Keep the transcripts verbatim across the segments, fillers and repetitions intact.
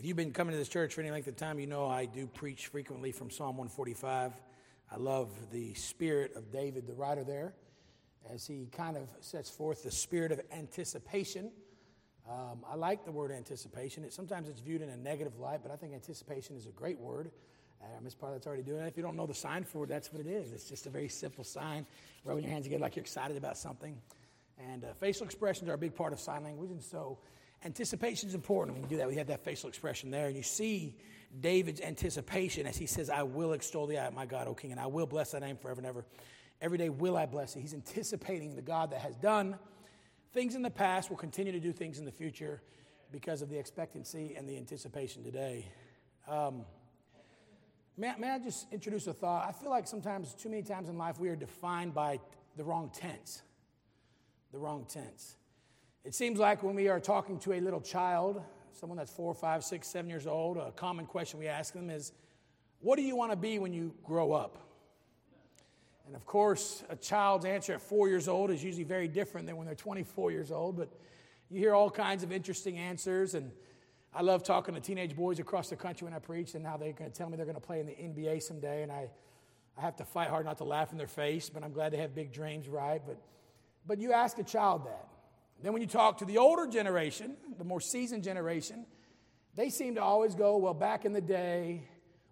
If you've been coming to this church for any length of time, you know I do preach frequently from Psalm one forty-five. I love the spirit of David, the writer there, as he kind of sets forth the spirit of anticipation. Um, I like the word anticipation. It, sometimes it's viewed in a negative light, but I think anticipation is a great word. Um, it's probably that's already doing it. If you don't know the sign for it, that's what it is. It's just a very simple sign, rubbing your hands together like you're excited about something. And uh, facial expressions are a big part of sign language, and so anticipation is important. When you do that, we have that facial expression there, and you see David's anticipation as he says, I will extol thee, my God, O King, and I will bless thy name forever and ever. Every day will I bless thee. He's anticipating the God that has done things in the past, will continue to do things in the future because of the expectancy and the anticipation today. Um, may, may I just introduce a thought? I feel like sometimes, too many times in life, we are defined by the wrong tense. The wrong tense. It seems like when we are talking to a little child, someone that's four, five, six, seven years old, a common question we ask them is, what do you want to be when you grow up? And of course, a child's answer at four years old is usually very different than when they're twenty-four years old, but you hear all kinds of interesting answers. And I love talking to teenage boys across the country when I preach, and how they're going to tell me they're going to play in the N B A someday, and I, I have to fight hard not to laugh in their face, but I'm glad they have big dreams, right? But, but you ask a child that. Then when you talk to the older generation, the more seasoned generation, they seem to always go, well, back in the day,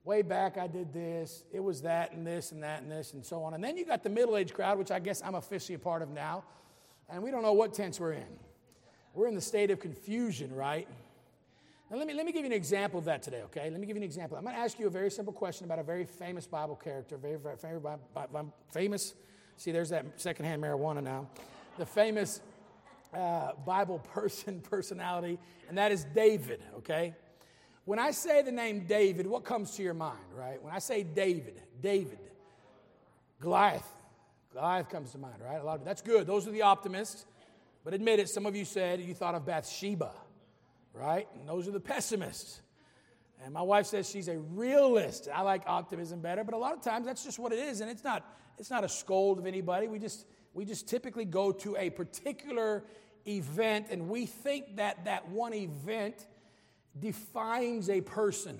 way back, I did this, it was that and this and that and this and so on. And then you got the middle-aged crowd, which I guess I'm officially a part of now, and we don't know what tense we're in. We're in the state of confusion, right? Now, let me, let me give you an example of that today, okay? Let me give you an example. I'm going to ask you a very simple question about a very famous Bible character, very, very, very famous. See, there's that secondhand marijuana now. The famous uh, Bible person, personality, and that is David, okay? When I say the name David, what comes to your mind, right? When I say David, David, Goliath, Goliath comes to mind, right? A lot of that's good. Those are the optimists. But admit it, some of you said you thought of Bathsheba, right? And those are the pessimists. And my wife says she's a realist. I like optimism better, but a lot of times that's just what it is, and it's not it's not a scold of anybody. We just we just typically go to a particular event, and we think that that one event defines a person.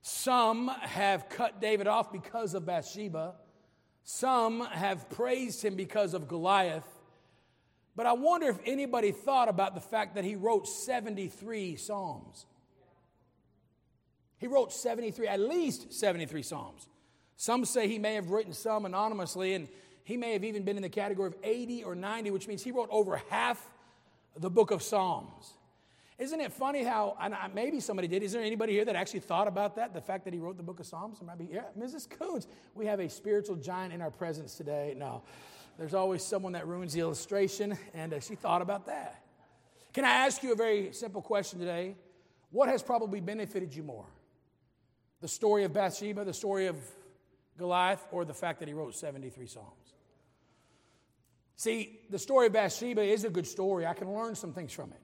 Some have cut David off because of Bathsheba. Some have praised him because of Goliath. But I wonder if anybody thought about the fact that he wrote seventy-three Psalms. He wrote seventy-three, at least seventy-three Psalms. Some say he may have written some anonymously, and he may have even been in the category of eighty or ninety, which means he wrote over half the book of Psalms. Isn't it funny how, and maybe somebody did, is there anybody here that actually thought about that, the fact that he wrote the book of Psalms? It might be, yeah, Missus Coons, we have a spiritual giant in our presence today. No, there's always someone that ruins the illustration, and uh, she thought about that. Can I ask you a very simple question today? What has probably benefited you more? The story of Bathsheba, the story of Goliath, or the fact that he wrote seventy-three Psalms? See, the story of Bathsheba is a good story. I can learn some things from it.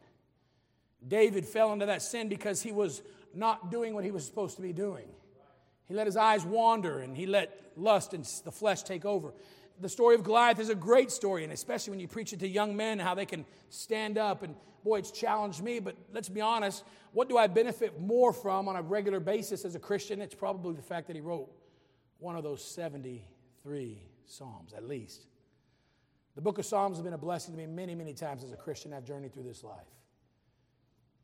David fell into that sin because he was not doing what he was supposed to be doing. He let his eyes wander, and he let lust and the flesh take over. The story of Goliath is a great story, and especially when you preach it to young men, how they can stand up. And boy, it's challenged me, but let's be honest, what do I benefit more from on a regular basis as a Christian? It's probably the fact that he wrote one of those seventy-three Psalms, at least. The book of Psalms has been a blessing to me many, many times as a Christian. I've journeyed through this life.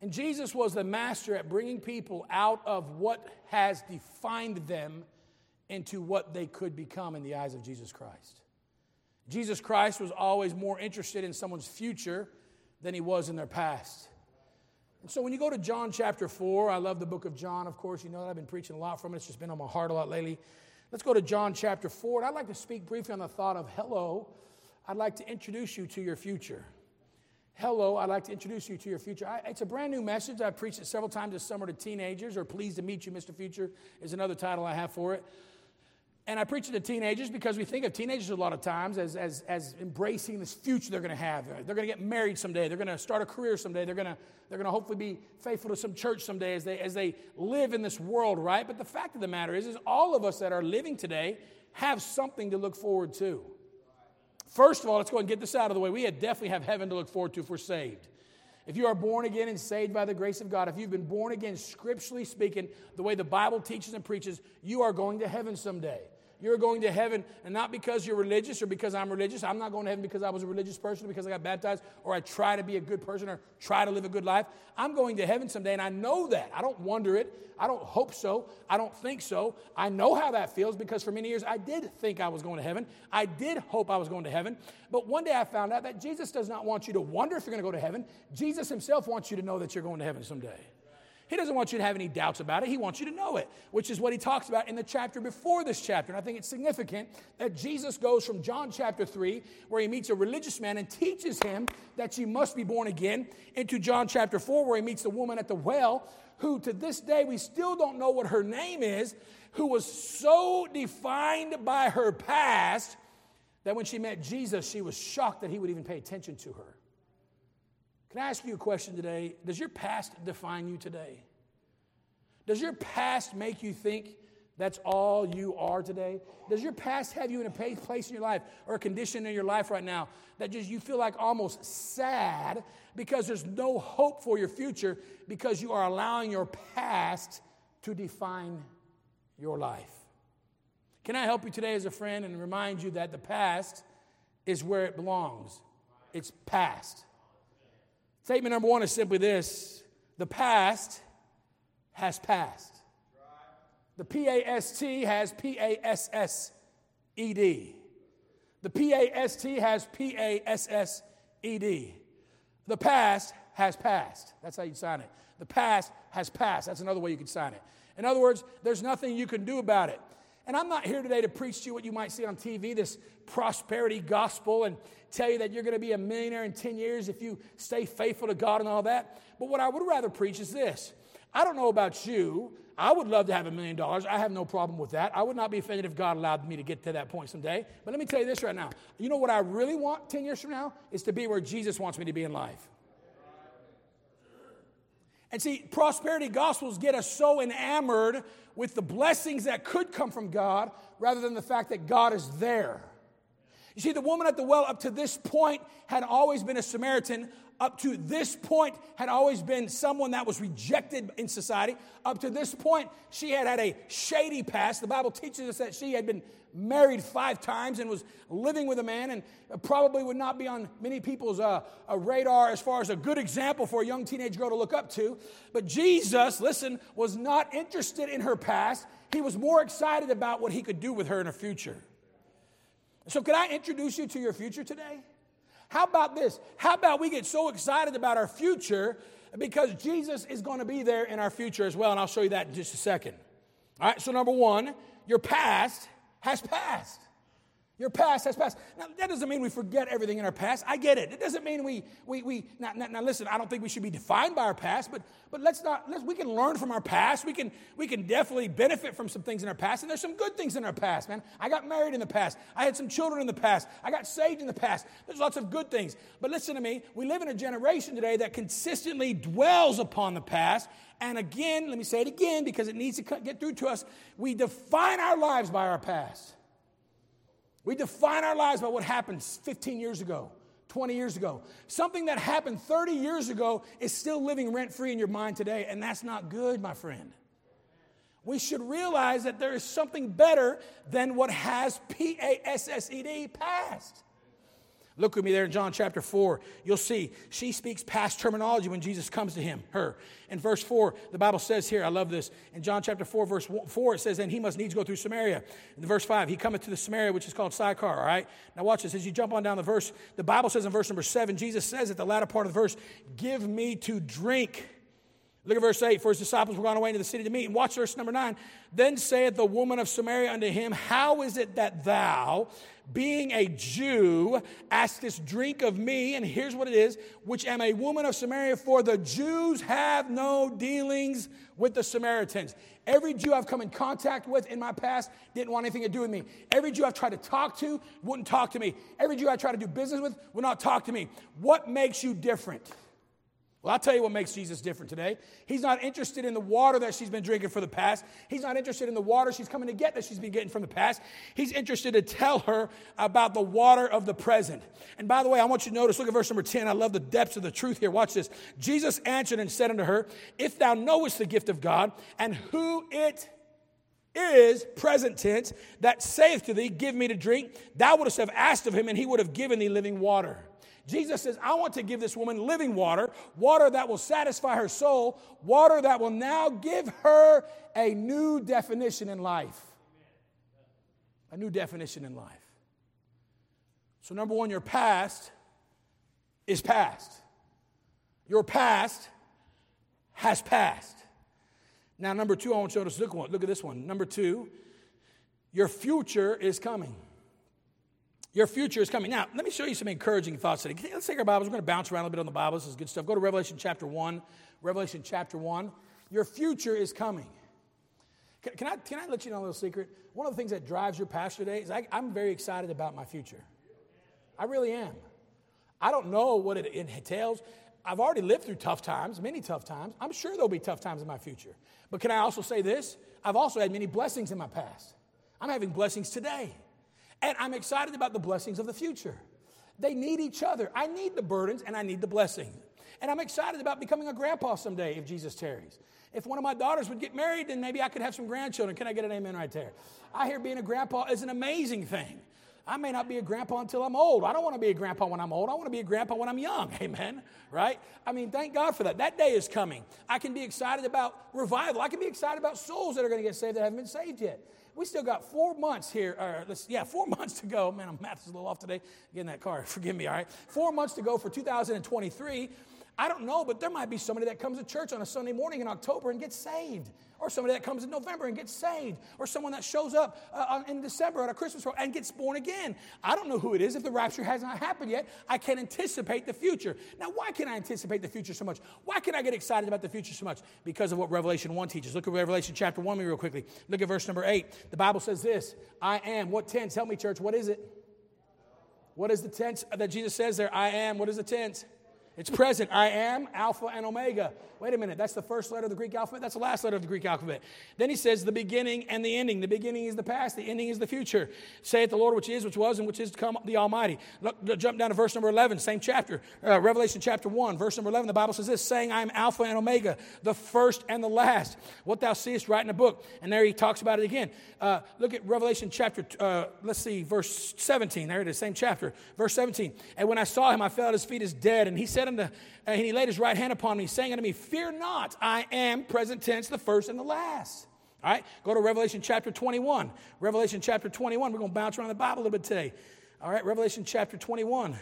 And Jesus was the master at bringing people out of what has defined them into what they could become in the eyes of Jesus Christ. Jesus Christ was always more interested in someone's future than he was in their past. And so when you go to John chapter four, I love the book of John, of course. You know that I've been preaching a lot from it. It's just been on my heart a lot lately. Let's go to John chapter four. And I'd like to speak briefly on the thought of, hello, I'd like to introduce you to your future. Hello, I'd like to introduce you to your future. I, it's a brand new message. I've preached it several times this summer to teenagers, or Pleased to Meet You, Mister Future is another title I have for it. And I preach it to teenagers because we think of teenagers a lot of times as as, as embracing this future they're going to have. They're going to get married someday. They're going to start a career someday. They're going to they're going to hopefully be faithful to some church someday as they as they live in this world, right? But the fact of the matter is, is all of us that are living today have something to look forward to. First of all, let's go and get this out of the way. We definitely have heaven to look forward to if we're saved. If you are born again and saved by the grace of God, if you've been born again, scripturally speaking, the way the Bible teaches and preaches, you are going to heaven someday. You're going to heaven, and not because you're religious or because I'm religious. I'm not going to heaven because I was a religious person, because I got baptized, or I try to be a good person, or try to live a good life. I'm going to heaven someday, and I know that. I don't wonder it. I don't hope so. I don't think so. I know how that feels, because for many years I did think I was going to heaven. I did hope I was going to heaven. But one day I found out that Jesus does not want you to wonder if you're going to go to heaven. Jesus himself wants you to know that you're going to heaven someday. He doesn't want you to have any doubts about it. He wants you to know it, which is what he talks about in the chapter before this chapter. And I think it's significant that Jesus goes from John chapter three, where he meets a religious man and teaches him that you must be born again, into John chapter four, where he meets the woman at the well, who to this day we still don't know what her name is, who was so defined by her past that when she met Jesus, she was shocked that he would even pay attention to her. Can I ask you a question today? Does your past define you today? Does your past make you think that's all you are today? Does your past have you in a place in your life, or a condition in your life right now, that just you feel like almost sad because there's no hope for your future, because you are allowing your past to define your life? Can I help you today as a friend and remind you that the past is where it belongs? It's past. Statement number one is simply this: the past has passed. The P A S T has P A S S E D. The P A S T has P A S S E D. The past has passed. That's how you sign it. The past has passed. That's another way you can sign it. In other words, there's nothing you can do about it. And I'm not here today to preach to you what you might see on T V, this prosperity gospel, and tell you that you're going to be a millionaire in ten years if you stay faithful to God and all that. But what I would rather preach is this. I don't know about you. I would love to have a million dollars. I have no problem with that. I would not be offended if God allowed me to get to that point someday. But let me tell you this right now. You know what I really want ten years from now? Is to be where Jesus wants me to be in life. And see, prosperity gospels get us so enamored with the blessings that could come from God rather than the fact that God is there. You see, the woman at the well up to this point had always been a Samaritan. Up to this point had always been someone that was rejected in society. Up to this point, she had had a shady past. The Bible teaches us that she had been married five times and was living with a man, and probably would not be on many people's uh, a radar as far as a good example for a young teenage girl to look up to. But Jesus, listen, was not interested in her past. He was more excited about what he could do with her in her future. So could I introduce you to your future today? How about this? How about we get so excited about our future because Jesus is going to be there in our future as well, and I'll show you that in just a second. All right, so number one, your past has passed. Your past has passed. Now, that doesn't mean we forget everything in our past. I get it. It doesn't mean we, we, we, now, now, now listen, I don't think we should be defined by our past, but, but let's not, let's, we can learn from our past. We can, we can definitely benefit from some things in our past, and there's some good things in our past, man. I got married in the past. I had some children in the past. I got saved in the past. There's lots of good things. But listen to me, we live in a generation today that consistently dwells upon the past. And again, let me say it again because it needs to get through to us. We define our lives by our past. We define our lives by what happened fifteen years ago, twenty years ago. Something that happened thirty years ago is still living rent-free in your mind today, and that's not good, my friend. We should realize that there is something better than what has P A S S E D, past. Look with me there in John chapter four. You'll see she speaks past terminology when Jesus comes to him, her. In verse four, the Bible says here, I love this. In John chapter four, verse four, it says, and he must needs go through Samaria. In verse five, he cometh to the Samaria, which is called Sychar, all right? Now watch this. As you jump on down the verse, the Bible says in verse number seven, Jesus says at the latter part of the verse, give me to drink. Look at verse eight. For his disciples were gone away into the city to meet. And watch verse number nine. Then saith the woman of Samaria unto him, how is it that thou, being a Jew, askest drink of me? And here's what it is, which am a woman of Samaria, for the Jews have no dealings with the Samaritans. Every Jew I've come in contact with in my past didn't want anything to do with me. Every Jew I've tried to talk to wouldn't talk to me. Every Jew I try to do business with would not talk to me. What makes you different? Well, I'll tell you what makes Jesus different today. He's not interested in the water that she's been drinking for the past. He's not interested in the water she's coming to get that she's been getting from the past. He's interested to tell her about the water of the present. And by the way, I want you to notice, look at verse number ten. I love the depths of the truth here. Watch this. Jesus answered and said unto her, if thou knowest the gift of God, and who it is, present tense, that saith to thee, give me to drink, thou wouldst have asked of him, and he would have given thee living water. Jesus says, I want to give this woman living water, water that will satisfy her soul, water that will now give her a new definition in life. A new definition in life. So number one, your past is past. Your past has passed. Now number two, I want you to notice, look, look at this one. Number two, your future is coming. Your future is coming. Now, let me show you some encouraging thoughts today. Let's take our Bibles. We're going to bounce around a little bit on the Bible. This is good stuff. Go to Revelation chapter one. Revelation chapter one. Your future is coming. Can, can, I, can I let you know a little secret? One of the things that drives your pastor today is I, I'm very excited about my future. I really am. I don't know what it entails. I've already lived through tough times, many tough times. I'm sure there'll be tough times in my future. But can I also say this? I've also had many blessings in my past. I'm having blessings today. And I'm excited about the blessings of the future. They need each other. I need the burdens and I need the blessing. And I'm excited about becoming a grandpa someday if Jesus tarries. If one of my daughters would get married, then maybe I could have some grandchildren. Can I get an amen right there? I hear being a grandpa is an amazing thing. I may not be a grandpa until I'm old. I don't want to be a grandpa when I'm old. I want to be a grandpa when I'm young. Amen. Right? I mean, thank God for that. That day is coming. I can be excited about revival. I can be excited about souls that are going to get saved that haven't been saved yet. We still got four months here. Or let's, yeah, four months to go. Man, my math is a little off today. Getting that car. Forgive me, all right? Four months to go for two thousand twenty-three. I don't know, but there might be somebody that comes to church on a Sunday morning in October and gets saved. Or somebody that comes in November and gets saved. Or someone that shows up uh, in December at a Christmas party and gets born again. I don't know who it is. If the rapture has not happened yet, I can anticipate the future. Now, why can I anticipate the future so much? Why can I get excited about the future so much? Because of what Revelation one teaches. Look at Revelation chapter one real quickly. Look at verse number eight. The Bible says this. I am. What tense? Help me, church. What is it? What is the tense that Jesus says there? I am. What is the tense? It's present. I am Alpha and Omega. Wait a minute. That's the first letter of the Greek alphabet. That's the last letter of the Greek alphabet. Then he says the beginning and the ending. The beginning is the past. The ending is the future. Saith the Lord, which is, which was, and which is to come, the Almighty. Look, jump down to verse number eleven, same chapter. Uh, Revelation chapter one, verse number eleven. The Bible says this, saying, I am Alpha and Omega, the first and the last. What thou seest, write in a book. And there he talks about it again. Uh, look at Revelation chapter, uh, let's see, verse seventeen. There it is, same chapter. Verse seventeen. And when I saw him, I fell at his feet as dead. And he said, unto, and he laid his right hand upon me, saying unto me, fear not, I am, present tense, the first and the last. All right, go to Revelation chapter twenty-one. Revelation chapter twenty-one. We're going to bounce around the Bible a little bit today. All right, Revelation chapter twenty-one.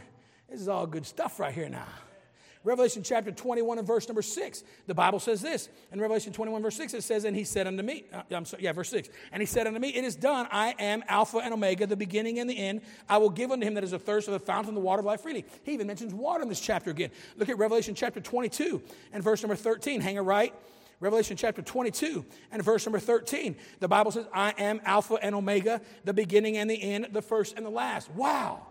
This is all good stuff right here now. Revelation chapter twenty-one and verse number six. The Bible says this. In Revelation twenty-one, verse six, it says, and he said unto me, uh, I'm sorry, yeah, verse six. And he said unto me, it is done. I am Alpha and Omega, the beginning and the end. I will give unto him that is athirst of the fountain of the water of life freely. He even mentions water in this chapter again. Look at Revelation chapter twenty-two and verse number thirteen. Hang a right. Revelation chapter twenty-two and verse number thirteen. The Bible says, I am Alpha and Omega, the beginning and the end, the first and the last. Wow.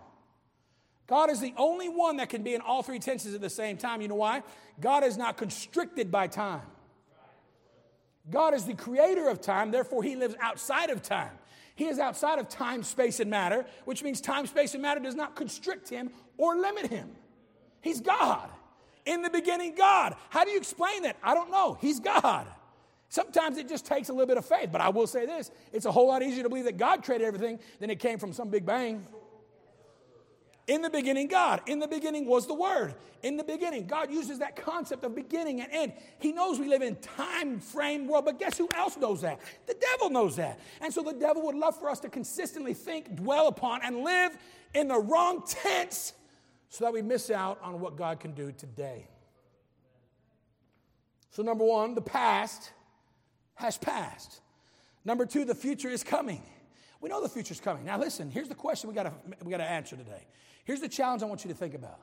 God is the only one that can be in all three tenses at the same time. You know why? God is not constricted by time. God is the creator of time, therefore he lives outside of time. He is outside of time, space, and matter, which means time, space, and matter does not constrict him or limit him. He's God. In the beginning, God. How do you explain that? I don't know. He's God. Sometimes it just takes a little bit of faith, but I will say this. It's a whole lot easier to believe that God created everything than it came from some big bang. In the beginning, God. In the beginning was the Word. In the beginning. God uses that concept of beginning and end. He knows we live in a time frame world, but guess who else knows that? The devil knows that. And so the devil would love for us to consistently think, dwell upon, and live in the wrong tense so that we miss out on what God can do today. So number one, the past has passed. Number two, the future is coming. We know the future's coming. Now listen, here's the question we gotta we gotta answer today. Here's the challenge I want you to think about.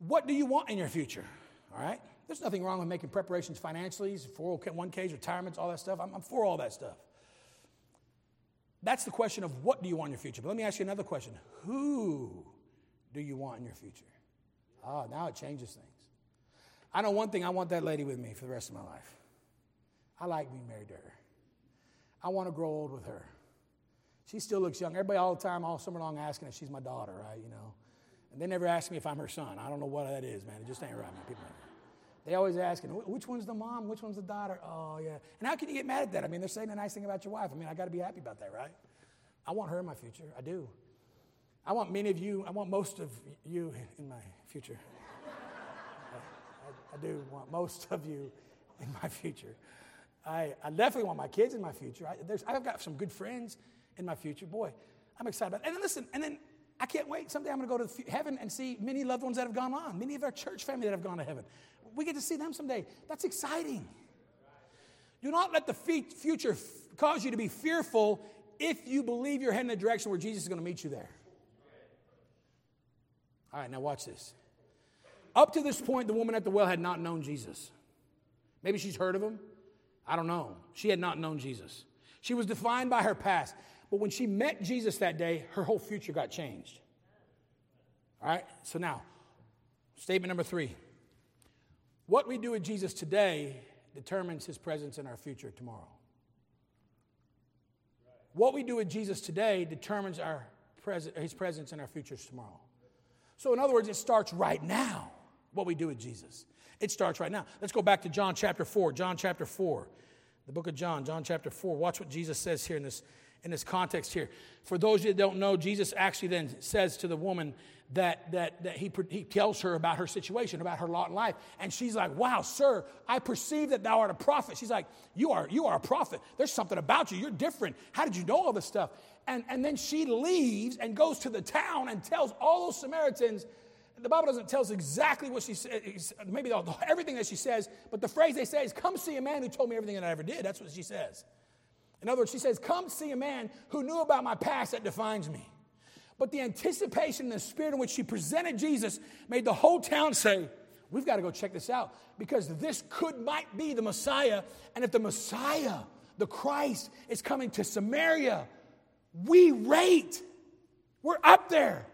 What do you want in your future? All right? There's nothing wrong with making preparations financially, four oh one k's, retirements, all that stuff. I'm, I'm for all that stuff. That's the question of what do you want in your future. But let me ask you another question. Who do you want in your future? Ah, now it changes things. I know one thing. I want that lady with me for the rest of my life. I like being married to her. I want to grow old with her. She still looks young. Everybody all the time, all summer long, asking if she's my daughter, right? You know, and they never ask me if I'm her son. I don't know what that is, man. It just ain't right, man. People, they always asking, which one's the mom? Which one's the daughter? Oh, yeah. And how can you get mad at that? I mean, they're saying a nice thing about your wife. I mean, I got to be happy about that, right? I want her in my future. I do. I want many of you. I want most of you in my future. I, I, I do want most of you in my future. I, I definitely want my kids in my future. I, there's, I've got some good friends in my future. Boy, I'm excited about it. And then listen, and then I can't wait. Someday I'm going to go to heaven and see many loved ones that have gone on, many of our church family that have gone to heaven. We get to see them someday. That's exciting. Do not let the future cause you to be fearful if you believe you're heading in the direction where Jesus is going to meet you there. All right, now watch this. Up to this point, the woman at the well had not known Jesus. Maybe she's heard of him. I don't know. She had not known Jesus. She was defined by her past. But when she met Jesus that day, her whole future got changed. All right, so now, statement number three. What we do with Jesus today determines his presence in our future tomorrow. What we do with Jesus today determines our pres- his presence in our futures tomorrow. So in other words, it starts right now, what we do with Jesus. It starts right now. Let's go back to John chapter four. John chapter four. The book of John, John chapter four. Watch what Jesus says here in this, in this context here. For those of you that don't know, Jesus actually then says to the woman that, that, that he, he tells her about her situation, about her lot in life. And she's like, wow, sir, I perceive that thou art a prophet. She's like, you are, you are a prophet. There's something about you. You're different. How did you know all this stuff? And, and then she leaves and goes to the town and tells all those Samaritans. The Bible doesn't tell us exactly what she says, maybe everything that she says, but the phrase they say is, come see a man who told me everything that I ever did. That's what she says. In other words, she says, come see a man who knew about my past that defines me. But the anticipation and the spirit in which she presented Jesus made the whole town say, we've got to go check this out, because this could, might be the Messiah. And if the Messiah, the Christ, is coming to Samaria, we rate. We're up there.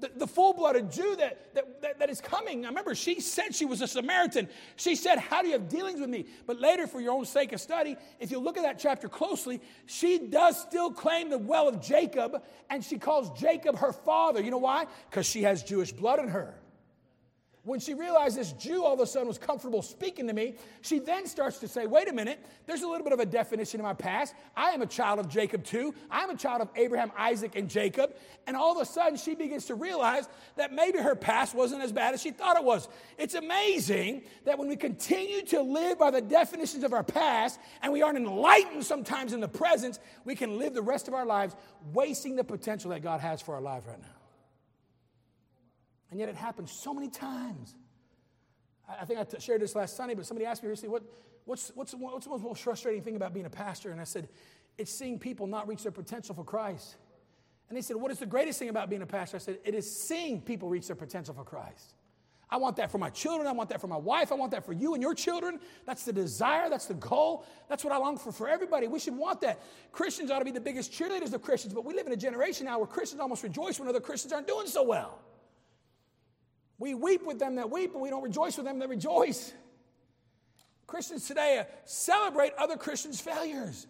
The, the full-blooded Jew that, that, that, that is coming. I remember she said she was a Samaritan. She said, how do you have dealings with me? But later, for your own sake of study, if you look at that chapter closely, she does still claim the well of Jacob, and she calls Jacob her father. You know why? Because she has Jewish blood in her. When she realized this Jew all of a sudden was comfortable speaking to me, she then starts to say, wait a minute, there's a little bit of a definition in my past. I am a child of Jacob too. I'm a child of Abraham, Isaac, and Jacob. And all of a sudden she begins to realize that maybe her past wasn't as bad as she thought it was. It's amazing that when we continue to live by the definitions of our past and we aren't enlightened sometimes in the presence, we can live the rest of our lives wasting the potential that God has for our lives right now. And yet it happens so many times. I think I t- shared this last Sunday, but somebody asked me recently, what, what's, what's, what's the most frustrating thing about being a pastor? And I said, it's seeing people not reach their potential for Christ. And they said, what is the greatest thing about being a pastor? I said, it is seeing people reach their potential for Christ. I want that for my children. I want that for my wife. I want that for you and your children. That's the desire. That's the goal. That's what I long for for everybody. We should want that. Christians ought to be the biggest cheerleaders of Christians, but we live in a generation now where Christians almost rejoice when other Christians aren't doing so well. We weep with them that weep, but we don't rejoice with them that rejoice. Christians today celebrate other Christians' failures.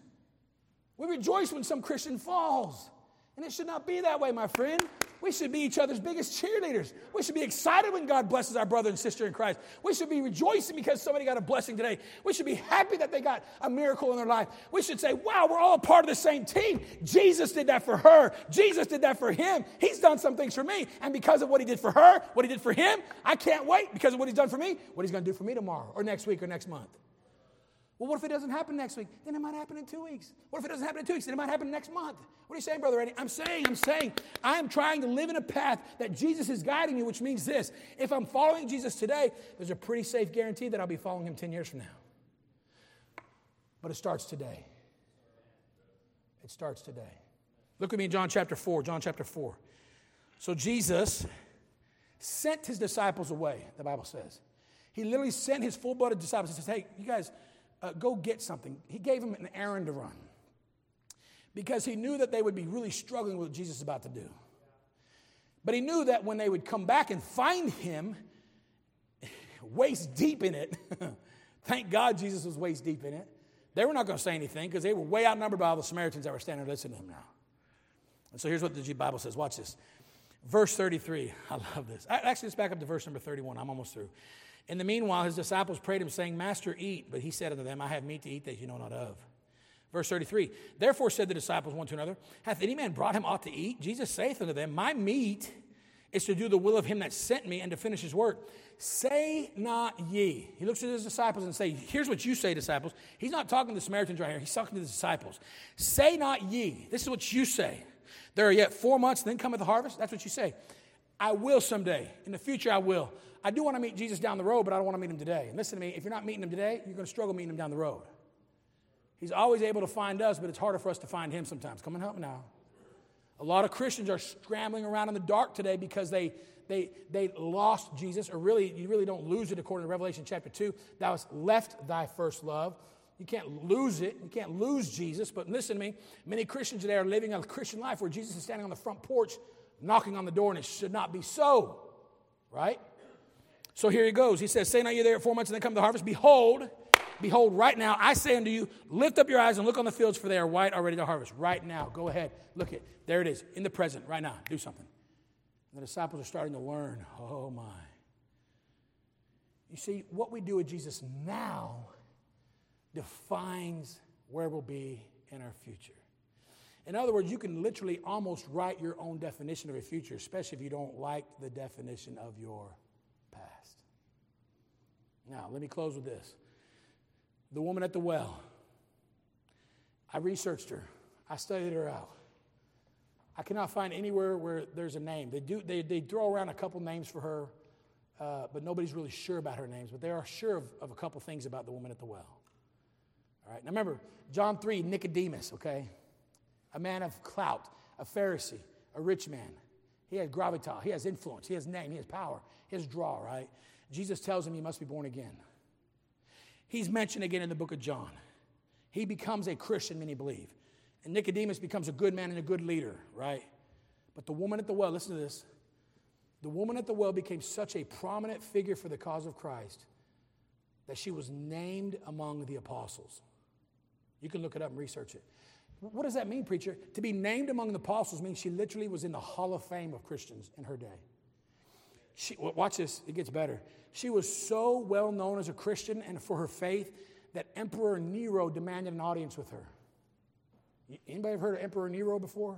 We rejoice when some Christian falls. And it should not be that way, my friend. We should be each other's biggest cheerleaders. We should be excited when God blesses our brother and sister in Christ. We should be rejoicing because somebody got a blessing today. We should be happy that they got a miracle in their life. We should say, wow, we're all part of the same team. Jesus did that for her. Jesus did that for him. He's done some things for me. And because of what he did for her, what he did for him, I can't wait because of what he's done for me, what he's going to do for me tomorrow or next week or next month. Well, what if it doesn't happen next week? Then it might happen in two weeks. What if it doesn't happen in two weeks? Then it might happen next month. What are you saying, Brother Andy? I'm saying, I'm saying, I am trying to live in a path that Jesus is guiding me, which means this. If I'm following Jesus today, there's a pretty safe guarantee that I'll be following him ten years from now. But it starts today. It starts today. Look with me in John chapter four, John chapter four. So Jesus sent his disciples away, the Bible says. He literally sent his full-blooded disciples. He says, hey, you guys, Uh, go get something. He gave them an errand to run because he knew that they would be really struggling with what Jesus is about to do. But he knew that when they would come back and find him, waist deep in it. Thank God Jesus was waist deep in it. They were not going to say anything because they were way outnumbered by all the Samaritans that were standing there listening to him now. And so here's what the Bible says. Watch this. Verse thirty-three. I love this. Actually, let's back up to verse number thirty-one. I'm almost through. In the meanwhile, his disciples prayed him, saying, Master, eat. But he said unto them, I have meat to eat that you know not of. Verse thirty-three. Therefore said the disciples one to another, Hath any man brought him aught to eat? Jesus saith unto them, My meat is to do the will of him that sent me and to finish his work. Say not ye. He looks at his disciples and say, here's what you say, disciples. He's not talking to the Samaritans right here. He's talking to the disciples. Say not ye. This is what you say. There are yet four months, then cometh the harvest. That's what you say. I will someday. In the future, I will. I do want to meet Jesus down the road, but I don't want to meet him today. And listen to me, if you're not meeting him today, you're going to struggle meeting him down the road. He's always able to find us, but it's harder for us to find him sometimes. Come and help me now. A lot of Christians are scrambling around in the dark today because they they they lost Jesus, or really, you really don't lose it according to Revelation chapter two. Thou hast left thy first love. You can't lose it. You can't lose Jesus. But listen to me. Many Christians today are living a Christian life where Jesus is standing on the front porch, knocking on the door, and it should not be so. Right? So here he goes. He says, Say not ye there four months, and then come the harvest. Behold, behold, right now, I say unto you, lift up your eyes and look on the fields, for they are white already to harvest. Right now. Go ahead. Look it. There it is. In the present. Right now. Do something. And the disciples are starting to learn. Oh, my. You see, what we do with Jesus now defines where we'll be in our future. In other words, you can literally almost write your own definition of your future, especially if you don't like the definition of your past. Now, let me close with this. The woman at the well, I researched her. I studied her out. I cannot find anywhere where there's a name. They do. They, they throw around a couple names for her, uh, but nobody's really sure about her names. But they are sure of, of a couple things about the woman at the well. All right. Now remember, John three, Nicodemus, okay? A man of clout, a Pharisee, a rich man. He has gravitas. He has influence. He has name. He has power. He has draw, right? Jesus tells him he must be born again. He's mentioned again in the book of John. He becomes a Christian, many believe. And Nicodemus becomes a good man and a good leader, right? But the woman at the well, listen to this. The woman at the well became such a prominent figure for the cause of Christ that she was named among the apostles. You can look it up and research it. What does that mean, preacher? To be named among the apostles means she literally was in the Hall of Fame of Christians in her day. She, watch this, it gets better. She was so well known as a Christian and for her faith that Emperor Nero demanded an audience with her. Anybody ever heard of Emperor Nero before?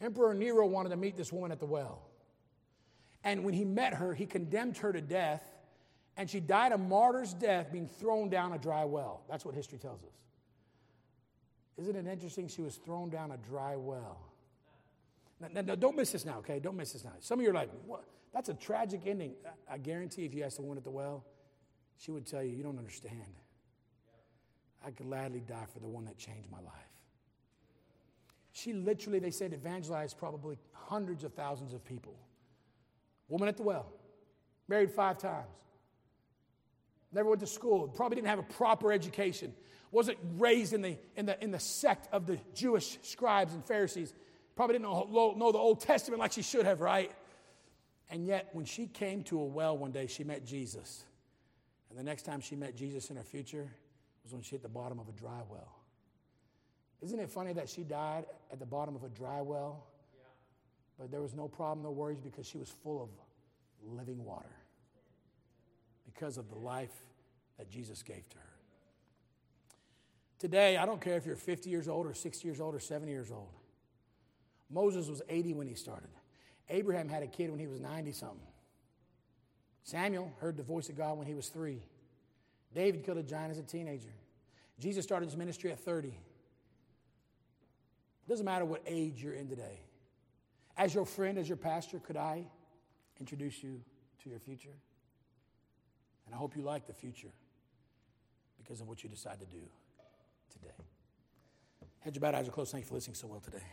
Emperor Nero wanted to meet this woman at the well. And when he met her, he condemned her to death, and she died a martyr's death being thrown down a dry well. That's what history tells us. Isn't it interesting? She was thrown down a dry well. Now, now, now, don't miss this now, okay? Don't miss this now. Some of you are like, what? That's a tragic ending. I, I guarantee if you asked the woman at the well, she would tell you, you don't understand. I gladly die for the one that changed my life. She literally, they said, evangelized probably hundreds of thousands of people. Woman at the well, married five times, never went to school, probably didn't have a proper education, wasn't raised in the, in the, in the sect of the Jewish scribes and Pharisees, probably didn't know, know the Old Testament like she should have, right? And yet, when she came to a well one day, she met Jesus. And the next time she met Jesus in her future was when she hit the bottom of a dry well. Isn't it funny that she died at the bottom of a dry well? Yeah. But there was no problem, no worries, because she was full of living water because of the life that Jesus gave to her. Today, I don't care if you're fifty years old or sixty years old or seventy years old. Moses was eighty when he started. Abraham had a kid when he was ninety-something. Samuel heard the voice of God when he was three. David killed a giant as a teenager. Jesus started his ministry at thirty. It doesn't matter what age you're in today. As your friend, as your pastor, could I introduce you to your future? And I hope you like the future because of what you decide to do today. Heads are bowed, eyes are closed. Thank you for listening so well today.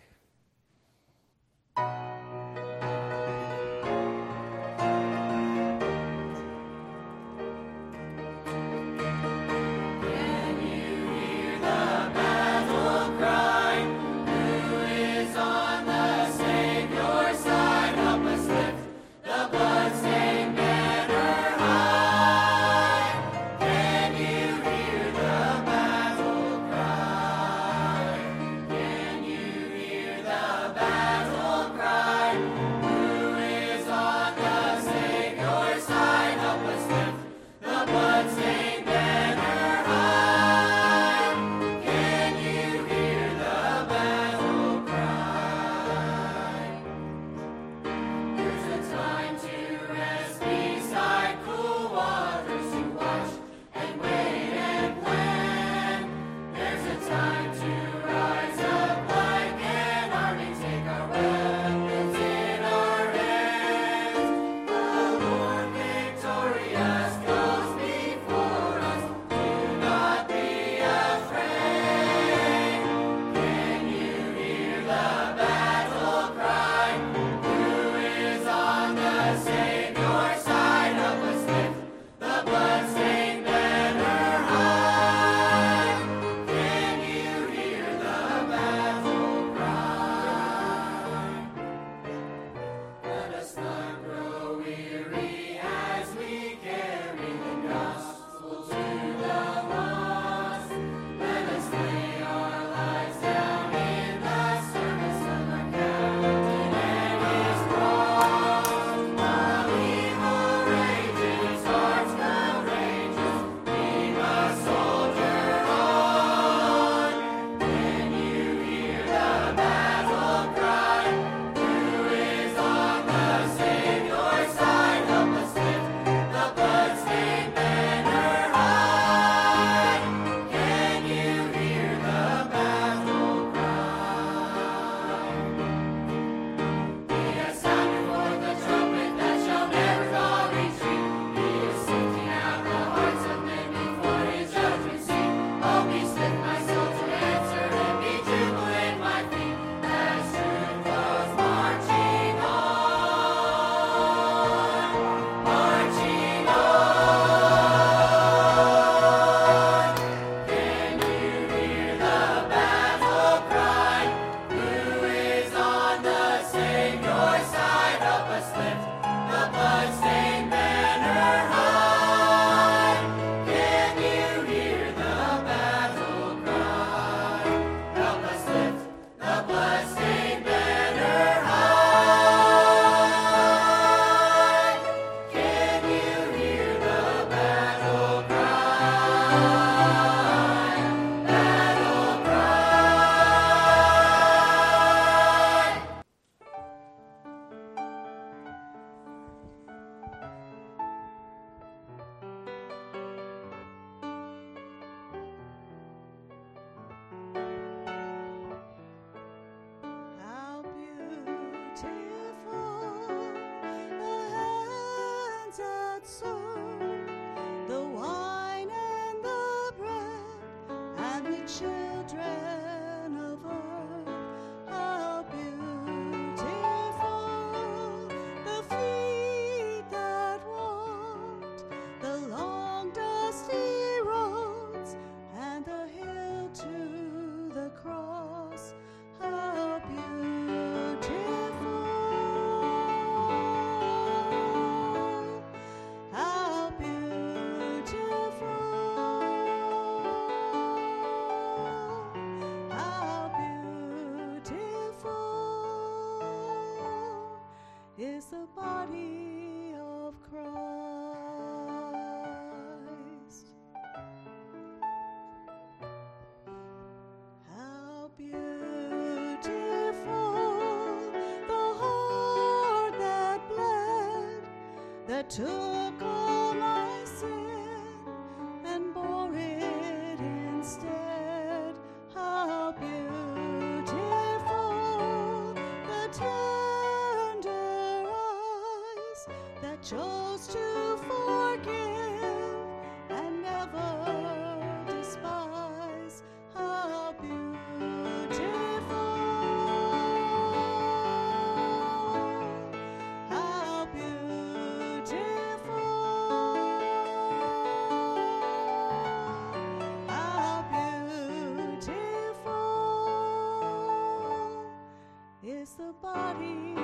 Savior side, help us lift the blood-stained banner high. took all my sin and bore it instead. How beautiful the tender eyes that chose to forgive and never despise. How beautiful. The body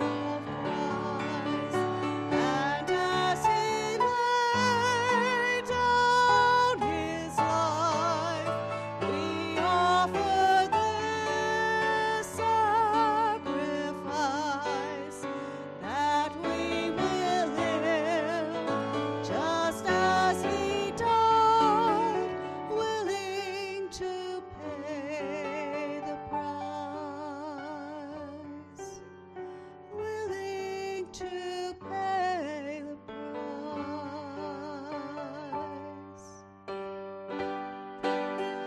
of Christ, and as he lay down his life, we offer this sacrifice, that we will live just as he died, willing to pay the price. To pay the price.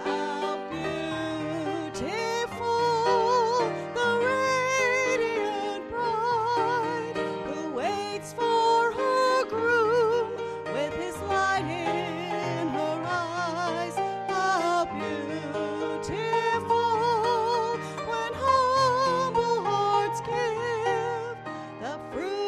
How beautiful the radiant bride who waits for her groom with his light in her eyes. How beautiful when humble hearts give the fruit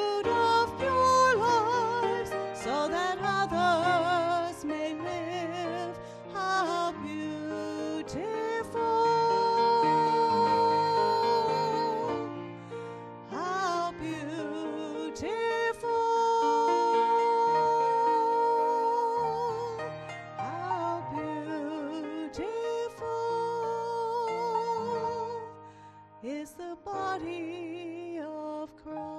is the body of Christ.